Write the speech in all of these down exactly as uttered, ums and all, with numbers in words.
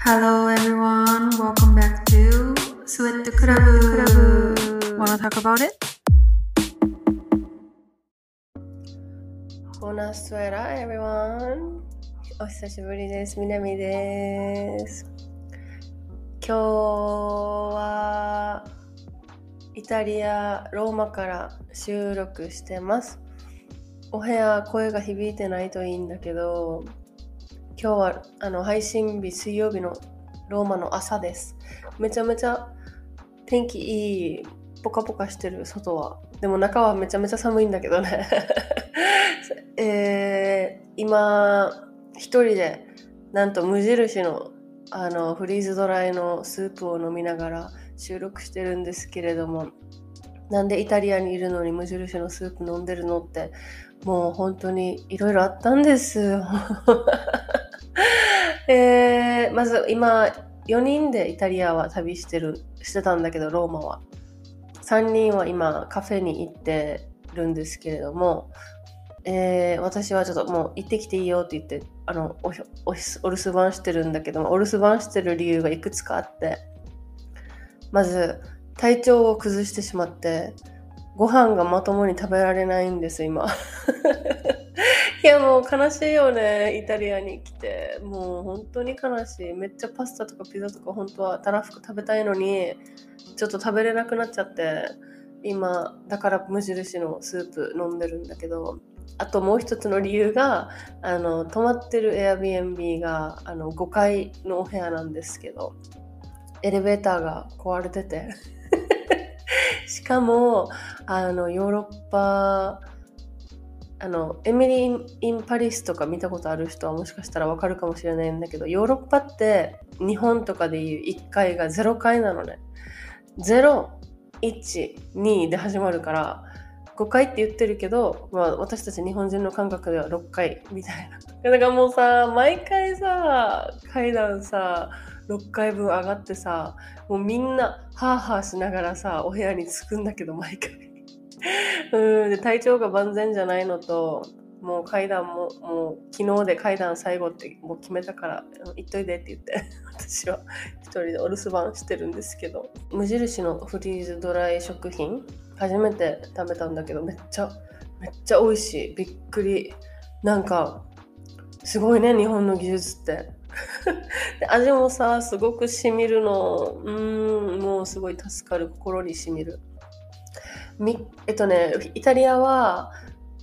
Hello everyone, welcome back to Sweat Club. Wanna talk about it? Konnichiwa everyone. お久しぶりです。みなみです。今日はイタリアローマから収録してます。お部屋声が響いてないといいんだけど。今日はあの配信日水曜日のローマの朝です。めちゃめちゃ天気いい、ポカポカしてる外は。でも中はめちゃめちゃ寒いんだけどね、えー、今一人でなんと無印 の, あのフリーズドライのスープを飲みながら収録してるんですけれども、なんでイタリアにいるのに無印のスープ飲んでるのって、もう本当にいろいろあったんですよえー、まず今よにんでイタリアは旅してるしてたんだけど、ローマはさんにんは今カフェに行ってるんですけれども、えー、私はちょっともう行ってきていいよって言ってあの お, お, お留守番してるんだけども、お留守番してる理由がいくつかあって、まず体調を崩してしまってご飯がまともに食べられないんです今いやもう悲しいよね、イタリアに来て。もう本当に悲しい。めっちゃパスタとかピザとか本当はたらふく食べたいのに、ちょっと食べれなくなっちゃって、今だから無印のスープ飲んでるんだけど、あともう一つの理由が、あの泊まってる Airbnb があのごかいのお部屋なんですけど、エレベーターが壊れててしかもあのヨーロッパ、あのエミリー・イン・パリスとか見たことある人はもしかしたらわかるかもしれないんだけど、ヨーロッパって日本とかでいういっかいがゼロかいなのね。ゼロ、いち、にで始まるから、ごかいって言ってるけど、まあ、私たち日本人の感覚ではろっかいみたいな。だからもうさ、毎回さ階段さろっかいぶん上がってさ、もうみんなハーハーしながらさお部屋に着くんだけど毎回うんで、体調が万全じゃないのと、もう階段ももう昨日で階段最後ってもう決めたから行っといでって言って私は一人でお留守番してるんですけど、無印のフリーズドライ食品初めて食べたんだけど、めっちゃめっちゃ美味しい。びっくり。なんかすごいね、日本の技術ってで味もさすごく染みるの。うーん、もうすごい助かる、心に染みる。みえっとね、イタリアは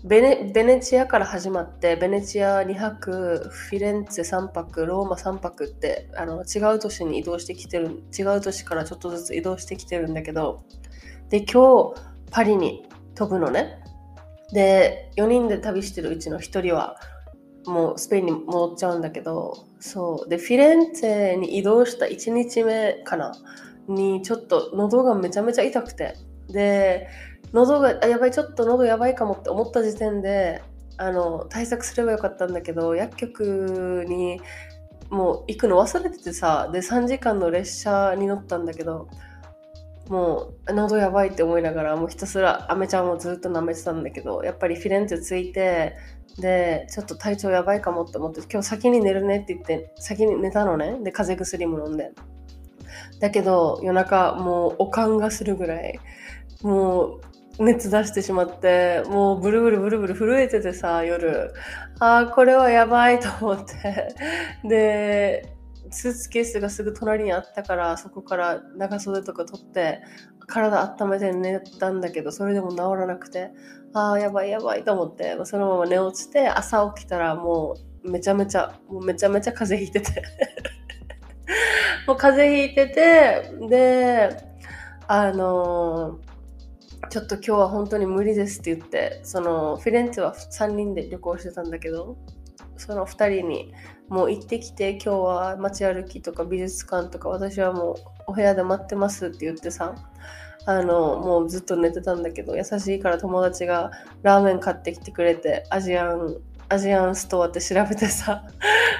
ベ ネ, ベネチアから始まって、ベネチアにはく、フィレンツェさんぱく、ローマさんぱくってあの違う都市に移動してきてる、違う都市からちょっとずつ移動してきてるんだけど、で今日パリに飛ぶのね。でよにんで旅してるうちのひとりはもうスペインに戻っちゃうんだけど、そうでフィレンツェに移動したいちにちめかなに、ちょっと喉がめちゃめちゃ痛くて、で喉があやばい、ちょっと喉やばいかもって思った時点であの対策すればよかったんだけど、薬局にもう行くの忘れててさ、でさんじかんの列車に乗ったんだけど、もう喉やばいって思いながら、もうひたすらアメちゃんをずっと舐めてたんだけど、やっぱりフィレンツェ着いて、でちょっと体調やばいかもって思って、今日先に寝るねって言って先に寝たのね。で風邪薬も飲んで、だけど夜中もうおかんがするぐらいもう熱出してしまって、もうブルブルブルブル震えててさ、夜あーこれはやばいと思ってでスーツケースがすぐ隣にあったから、そこから長袖とか取って体温めて寝たんだけど、それでも治らなくて、あーやばいやばいと思って、そのまま寝落ちて、朝起きたらもうめちゃめちゃもうめちゃめちゃ風邪ひいててもう風邪ひいてて、であのー、ちょっと今日は本当に無理ですって言って、そのフィレンツェはさんにんで旅行してたんだけど、そのふたりにもう行ってきて、今日は街歩きとか美術館とか私はもうお部屋で待ってますって言ってさ、あのもうずっと寝てたんだけど、優しいから友達がラーメン買ってきてくれて、アジアンアジアンストアって調べてさ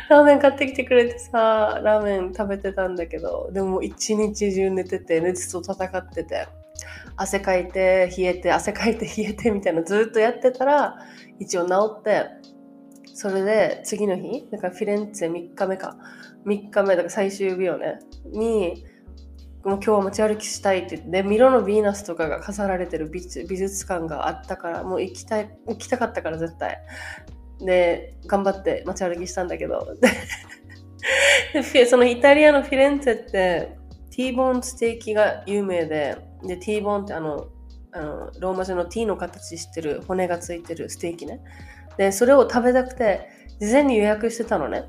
ラーメン買ってきてくれてさ、ラーメン食べてたんだけど、でも一日中寝てて、熱と戦ってて、汗かいて冷えて汗かいて冷えてみたいなずっとやってたら、一応治って、それで次の日だからフィレンツェみっかめかみっかめだから最終日をねにもう今日は持ち歩きしたいって言って、でミロのヴィーナスとかが飾られてる美術、美術館があったからもう行きたい行きたかったから絶対で頑張って持ち歩きしたんだけどでそのイタリアのフィレンツェってティーボーンステーキが有名で、でティーボーンってあのあのローマ字の T の形してる骨がついてるステーキね。でそれを食べたくて事前に予約してたのね。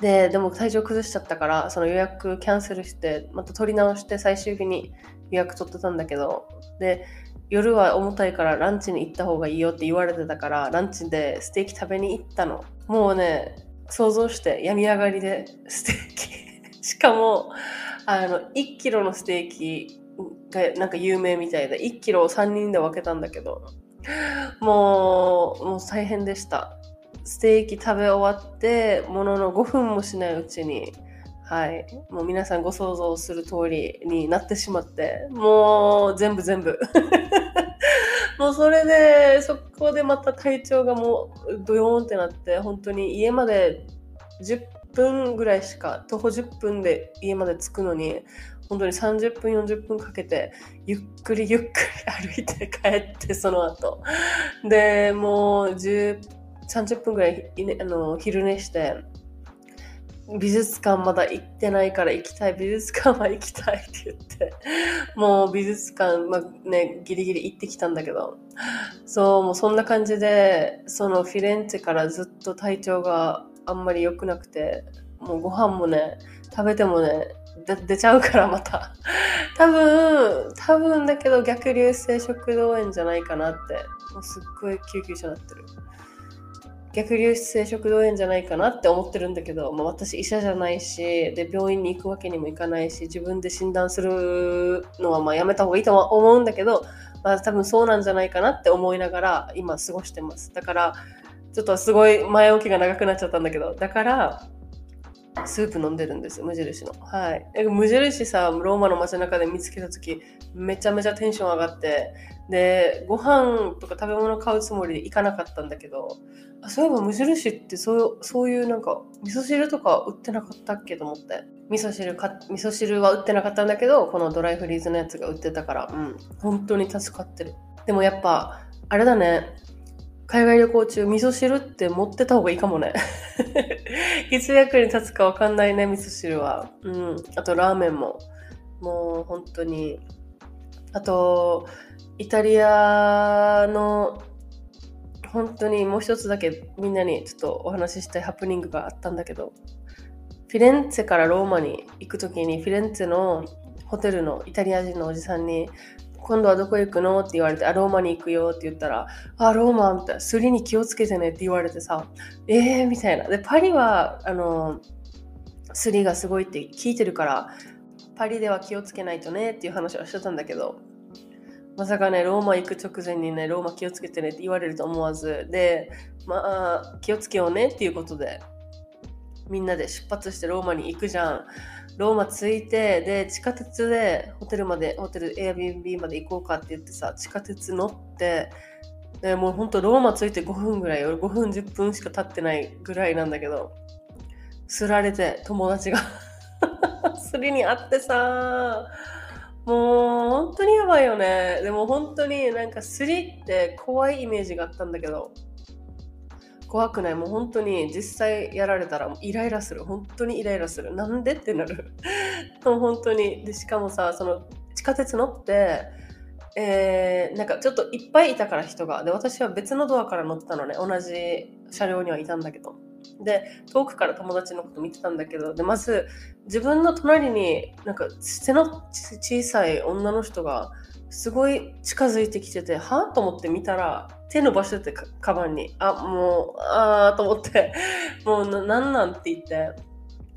ででも体調崩しちゃったからその予約キャンセルしてまた取り直して最終日に予約取ってたんだけど、で夜は重たいからランチに行った方がいいよって言われてたからランチでステーキ食べに行ったの。もうね想像して病み上がりでステーキしかもあのいちキロのステーキがなんか有名みたいでいちキロをさんにんで分けたんだけどもう、もう大変でした。ステーキ食べ終わってもののごふんもしないうちに、はい、もう皆さんご想像する通りになってしまってもう全部全部もうそれでそこでまた体調がもうドヨーンってなって本当に家までじゅっぷんぐらいしか徒歩じゅっぷんで家まで着くのに本当にさんじゅっぷんよんじゅっぷんかけてゆっくりゆっくり歩いて帰ってその後でもうじゅうさんじゅっぷんぐらいあの昼寝して、美術館まだ行ってないから行きたい美術館は行きたいって言ってもう美術館、まあね、ギリギリ行ってきたんだけど、そうもうそんな感じでそのフィレンツェからずっと体調があんまり良くなくてもうご飯もね食べてもね出ちゃうからまた多分多分だけど逆流性食道炎じゃないかなって、もうすっごい救急車になってる逆流性食道炎じゃないかなって思ってるんだけど、まあ、私医者じゃないしで病院に行くわけにもいかないし自分で診断するのはまあやめた方がいいとは思うんだけど、まあ、多分そうなんじゃないかなって思いながら今過ごしてます。だからちょっとすごい前置きが長くなっちゃったんだけど、だからスープ飲んでるんです無印の、はい、無印さローマの街中で見つけた時めちゃめちゃテンション上がって、でご飯とか食べ物買うつもりで行かなかったんだけど、あそういえば無印ってそう、そういうなんか味噌汁とか売ってなかったっけと思って味噌汁か味噌汁は売ってなかったんだけどこのドライフリーズのやつが売ってたから、うん、本当に助かってる。でもやっぱあれだね、海外旅行中味噌汁って持ってた方がいいかもねいつ役に立つか分かんないね味噌汁は、うん、あとラーメンももう本当に、あとイタリアの本当にもう一つだけみんなにちょっとお話ししたいハプニングがあったんだけど、フィレンツェからローマに行くときにフィレンツェのホテルのイタリア人のおじさんに今度はどこ行くのって言われて、あローマに行くよって言ったら、あローマみたいな、すりに気をつけてねって言われてさ、えーみたいな。でパリはあのすりがすごいって聞いてるからパリでは気をつけないとねっていう話をしてたんだけど、まさかねローマ行く直前にねローマ気をつけてねって言われると思わず、でまあ気をつけようねっていうことでみんなで出発してローマに行くじゃん。ローマ着いてで地下鉄でホテルまでホテル Airbnb まで行こうかって言ってさ地下鉄乗ってでもうほんとローマ着いてごふんぐらいよごふんじゅっぷんしか経ってないぐらいなんだけどすられて友達がすりに会ってさもう本当にやばいよね。でも本当になんかすりって怖いイメージがあったんだけど怖くない、もう本当に実際やられたらイライラする、本当にイライラする、なんでってなるもう本当に。でしかもさその地下鉄乗って、えー、なんかちょっといっぱいいたから人がで私は別のドアから乗ったのね、同じ車両にはいたんだけどで遠くから友達のこと見てたんだけど、でまず自分の隣になんか背の小さい女の人がすごい近づいてきててはぁと思って見たら手伸ばしててカバンにあもうあーと思ってもう な, なんなんって言って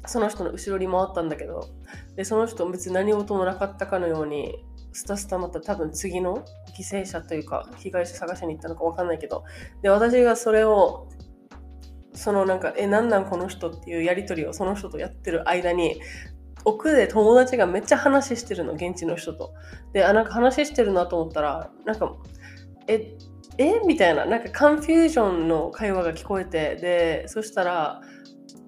その人の後ろに回ったんだけど、でその人別に何事もなかったかのようにスタスタまた多分次の犠牲者というか被害者探しに行ったのか分かんないけど、で私がそれをそのなんかえなんなんこの人っていうやり取りをその人とやってる間に奥で友達がめっちゃ話してるの現地の人とであなんか話してるなと思ったらなんかええみたいな、なんかカンフュージョンの会話が聞こえて、でそしたら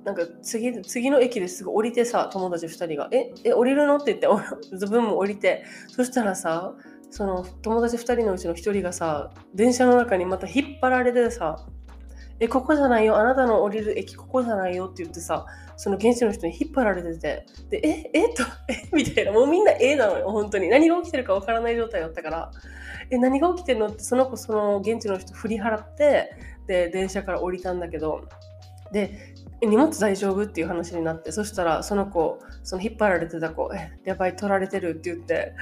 なんか 次, 次の駅ですぐ降りてさ、友達ふたりがええ降りるのって言って自分も降りて、そしたらさ、その友達ふたりのうちのひとりがさ、電車の中にまた引っ張られてさ、えここじゃないよ、あなたの降りる駅ここじゃないよって言ってさ、その現地の人に引っ張られてて、でええっとえみたいな、もうみんなえなのよ、本当に何が起きてるかわからない状態だったから、え何が起きてるのって、その子その現地の人振り払って、で電車から降りたんだけど、で荷物大丈夫っていう話になって、そしたらその子、その引っ張られてた子、えやばい取られてるって言って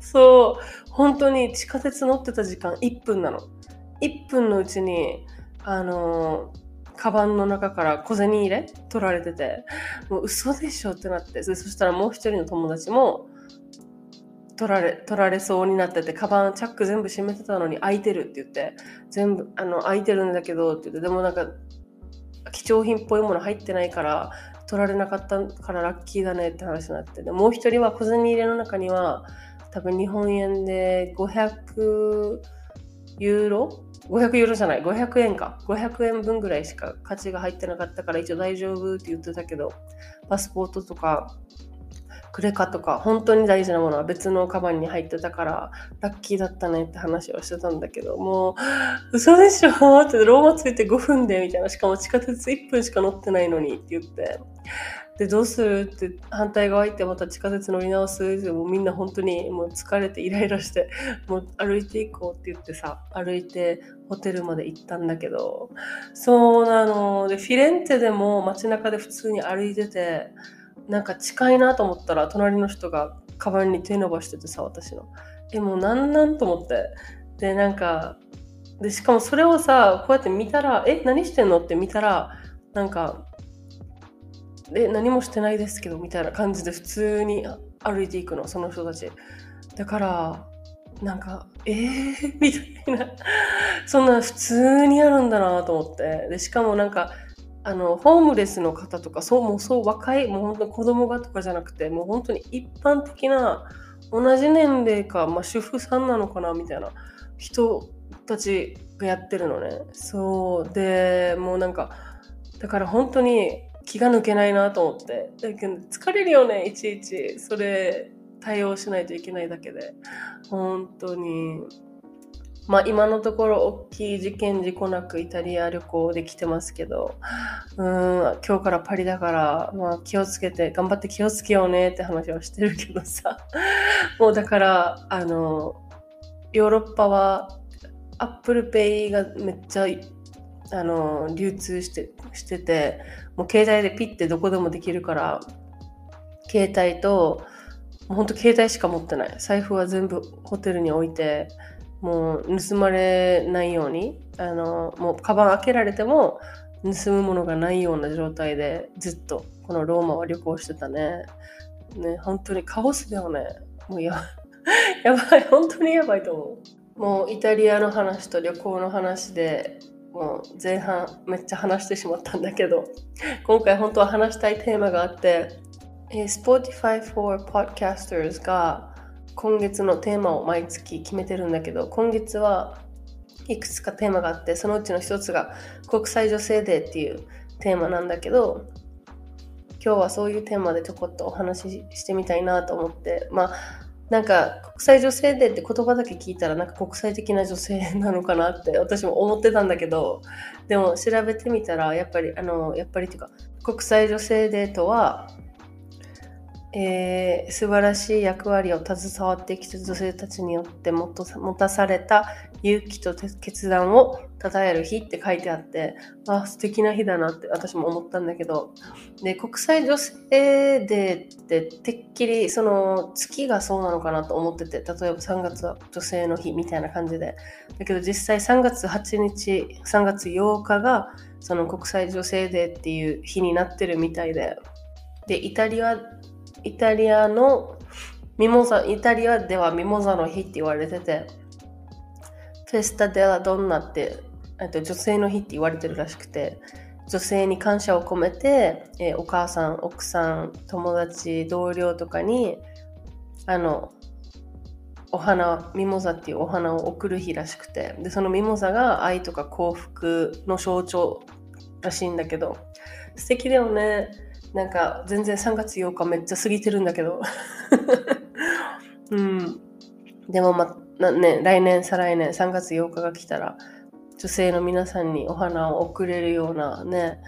そう本当に地下鉄乗ってた時間いっぷんなの、いっぷんのうちにあのカバンの中から小銭入れ取られてて、もう嘘でしょってなって、そしたらもう一人の友達も取られ、取られそうになってて、カバンチャック全部閉めてたのに開いてるって言って、全部あの開いてるんだけどって言って、でもなんか貴重品っぽいもの入ってないから取られなかったからラッキーだねって話になって、でもう一人は小銭入れの中には多分日本円でごひゃくユーロごひゃくユーロじゃないごひゃくえんか、ごひゃくえんぶんぐらいしか価値が入ってなかったから、一応大丈夫って言ってたけど、パスポートとかクレカとか本当に大事なものは別のカバンに入ってたからラッキーだったねって話をしてたんだけど、もう嘘でしょって、ローマ着いてごふんでみたいな、しかも地下鉄いっぷんしか乗ってないのにって言って、でどうするって、反対側行ってまた地下鉄乗り直す、でもみんな本当にもう疲れてイライラして、もう歩いていこうって言ってさ、歩いてホテルまで行ったんだけど、そうなので、フィレンツェでも街中で普通に歩いてて、なんか近いなと思ったら隣の人がカバンに手伸ばしててさ、私のえもうなんなんと思って、でなんかでしかもそれをさ、こうやって見たらえ何してんのって見たら、なんかえ何もしてないですけどみたいな感じで普通に歩いていくの、その人たちだから、なんかえーみたいなそんな普通にやるんだなと思って、でしかもなんかあのホームレスの方とか、そうもうそう若い、もう本当に子供がとかじゃなくて、もう本当に一般的な同じ年齢か、まあ、主婦さんなのかなみたいな人たちがやってるのね。そうで、もうなんかだから本当に気が抜けないなと思って、だけど疲れるよね、いちいちそれ対応しないといけないだけで、本当にまあ、今のところ大きい事件事故なくイタリア旅行できてますけど、うーん今日からパリだから、まあ、気をつけて頑張って気をつけようねって話をしてるけどさ、もうだからあのヨーロッパはアップルペイがめっちゃあの流通して、してて、もう携帯でピッてどこでもできるから、携帯ともうほんと携帯しか持ってない、財布は全部ホテルに置いて、もう盗まれないように、あのもうカバン開けられても盗むものがないような状態でずっとこのローマは旅行してたね。ね、本当にカオスだよね。もうやばい、やばい、本当にやばいと思う。もうイタリアの話と旅行の話で、もう前半めっちゃ話してしまったんだけど、今回本当は話したいテーマがあって、Spotify for Podcasters が今月のテーマを毎月決めてるんだけど、今月はいくつかテーマがあって、そのうちの一つが国際女性デーっていうテーマなんだけど、今日はそういうテーマでちょこっとお話ししてみたいなと思って、まあなんか国際女性デーって言葉だけ聞いたらなんか国際的な女性なのかなって私も思ってたんだけど、でも調べてみたらやっぱりあのやっぱりっていうか国際女性デーとは、えー、素晴らしい役割を携わってきた女性たちによってもと持たされた勇気と決断を称える日って書いてあって、あ素敵な日だなって私も思ったんだけど、で国際女性デーっててっきりその月がそうなのかなと思ってて、例えばさんがつは女性の日みたいな感じで、だけど実際さんがつはちにちさんがつようかがその国際女性デーっていう日になってるみたいで、でイタリアイタリアのミモザ、イタリアではミモザの日って言われてて、フェスタデラドンナってと女性の日って言われてるらしくて、女性に感謝を込めて、えー、お母さん、奥さん、友達、同僚とかにあのお花、ミモザっていうお花を贈る日らしくて、でそのミモザが愛とか幸福の象徴らしいんだけど、素敵だよね。なんか全然さんがつようかめっちゃ過ぎてるんだけどうん。でもまあね、来年再来年さんがつようかが来たら女性の皆さんにお花を贈れるようなね、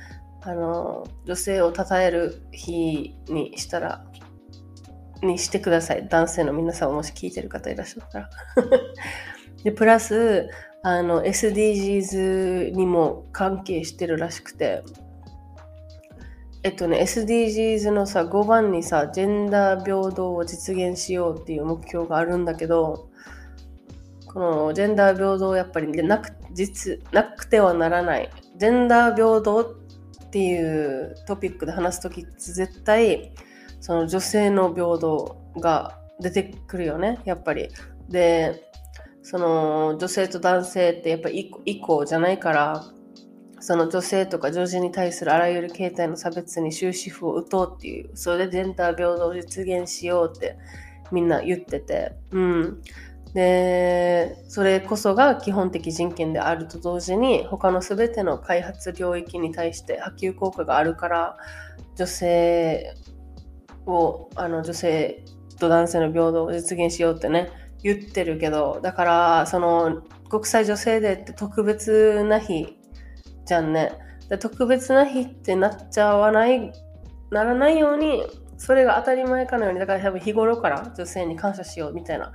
あの女性を称える日にしたらにしてください。男性の皆さんもし聞いてる方いらっしゃったらでプラスあの エスディージーズ にも関係してるらしくて、えっとね エスディージーズ のさごばんにさジェンダー平等を実現しようっていう目標があるんだけど、このジェンダー平等やっぱりなく実なくてはならない。ジェンダー平等っていうトピックで話すときって絶対その女性の平等が出てくるよね、やっぱり。でその女性と男性ってやっぱり一個じゃないから、その女性とか女人に対するあらゆる形態の差別に終止符を打とうっていう、それでジェンダー平等を実現しようってみんな言ってて、うん、でそれこそが基本的人権であると同時に他の全ての開発領域に対して波及効果があるから、女性をあの女性と男性の平等を実現しようってね言ってるけど、だからその国際女性デーって特別な日じゃんね。で特別な日ってなっちゃわないならないように、それが当たり前かのように、だから多分日頃から女性に感謝しようみたいなっ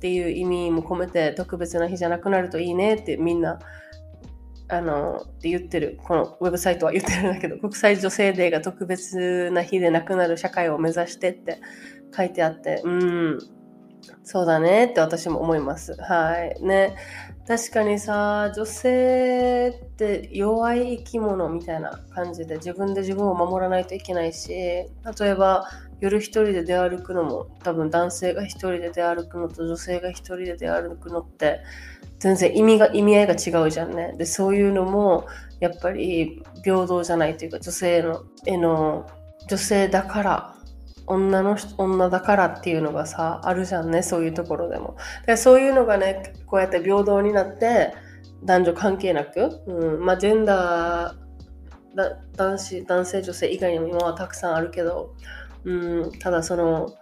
ていう意味も込めて特別な日じゃなくなるといいねってみんなあのって言ってる、このウェブサイトは言ってるんだけど、国際女性デーが特別な日でなくなる社会を目指してって書いてあって、うーんそうだねって私も思います。はいね、確かにさ女性って弱い生き物みたいな感じで自分で自分を守らないといけないし、例えば夜一人で出歩くのも多分男性が一人で出歩くのと女性が一人で出歩くのって全然意味が意味合いが違うじゃんね。でそういうのもやっぱり平等じゃないというか、女性のえの女性だから女の女だからっていうのがさあるじゃんね、そういうところでも。でそういうのがねこうやって平等になって男女関係なく、うん、まあジェンダーだ男子男性女性以外にも今はたくさんあるけど、うん、ただその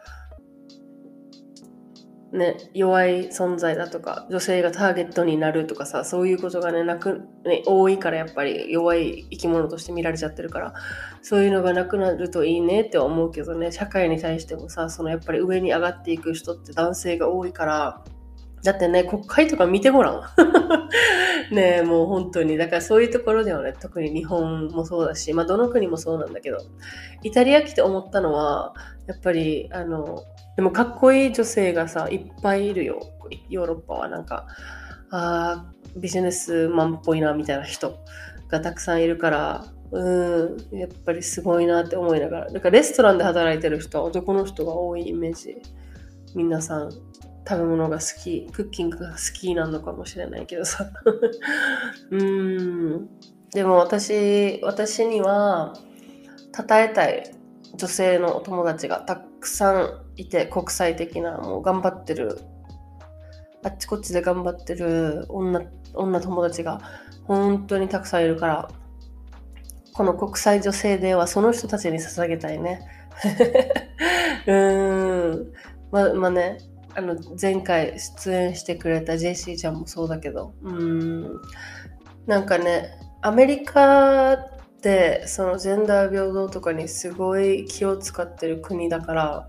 ね、弱い存在だとか女性がターゲットになるとかさ、そういうことがねなく、ね、多いから、やっぱり弱い生き物として見られちゃってるから、そういうのがなくなるといいねって思うけどね。社会に対してもさ、そのやっぱり上に上がっていく人って男性が多いから、だってね国会とか見てごらんねえもう本当に、だからそういうところではね、特に日本もそうだし、まあどの国もそうなんだけど、イタリア来て思ったのはやっぱりあのでもかっこいい女性がさいっぱいいるよ、ヨーロッパは。なんかあビジネスマンっぽいなみたいな人がたくさんいるから、うーんやっぱりすごいなって思いながら、だからレストランで働いてる人は男の人が多いイメージ。皆さん食べ物が好き、クッキングが好きなのかもしれないけどさうーんでも私私には称えたい女性のお友達がたくさんいて、国際的なもう頑張ってる、あっちこっちで頑張ってる 女, 女友達が本当にたくさんいるから、この国際女性デーはその人たちに捧げたいねうーんま, まあねあの前回出演してくれた ジェイシー ちゃんもそうだけど、うーんなんかねアメリカってそのジェンダー平等とかにすごい気を使ってる国だから、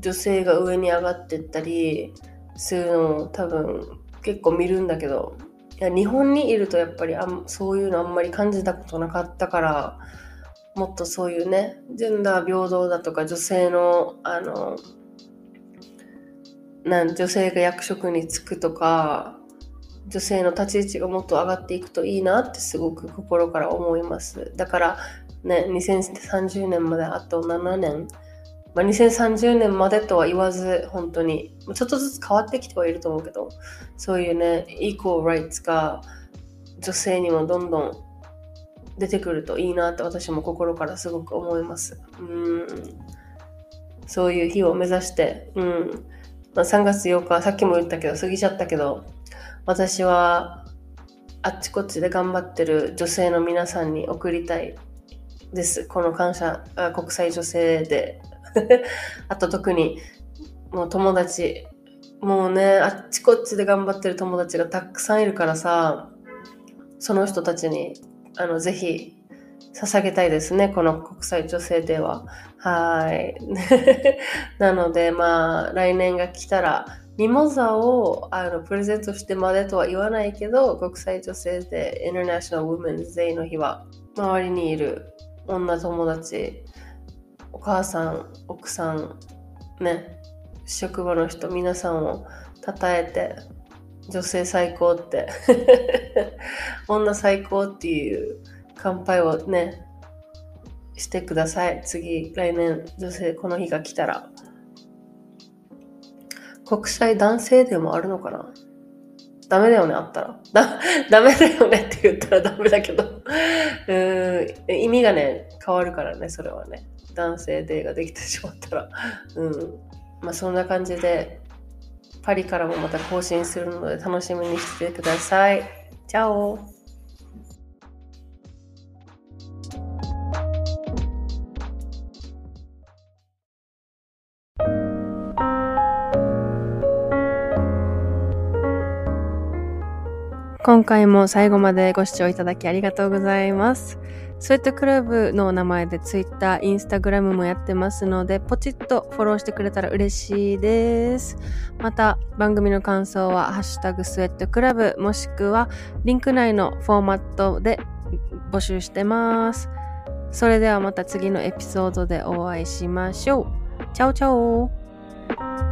女性が上に上がってったりするのを多分結構見るんだけど、いや日本にいるとやっぱりあそういうのあんまり感じたことなかったから、もっとそういうねジェンダー平等だとか女性のあのなん女性が役職に就くとか女性の立ち位置がもっと上がっていくといいなってすごく心から思います。だからねにせんさんじゅうねんまであとななねん、まあ、にせんさんじゅうねんまでとは言わず本当にちょっとずつ変わってきてはいると思うけど、そういうねイコールライツが女性にもどんどん出てくるといいなって私も心からすごく思います。うんそういう日を目指して、うんさんがつようか、さっきも言ったけど過ぎちゃったけど、私はあっちこっちで頑張ってる女性の皆さんに送りたいです、この感謝。国際女性であと特にもう友達、もうねあっちこっちで頑張ってる友達がたくさんいるからさ、その人たちにあのぜひ捧げたいですね、この国際女性デーは。はいなのでまあ来年が来たらミモザをあのプレゼントしてまでとは言わないけど、国際女性デー、インターナショナルウィメンズデーの日は周りにいる女友達、お母さん、奥さんね、職場の人皆さんをたたえて、女性最高って女最高っていう乾杯をねしてください。次来年女性この日が来たら。国際男性デーもあるのかな。ダメだよねあったらだダメだよねって言ったらダメだけどうーん、意味がね変わるからね、それはね。男性デーができてしまったらうんまあそんな感じでパリからもまた更新するので楽しみにしてください。チャオ。今回も最後までご視聴いただきありがとうございます。Sweat Club の名前で Twitter、Instagram もやってますので、ポチッとフォローしてくれたら嬉しいです。また、番組の感想はハッシュタグ Sweat Club もしくはリンク内のフォーマットで募集してます。それではまた次のエピソードでお会いしましょう。チャオチャオ。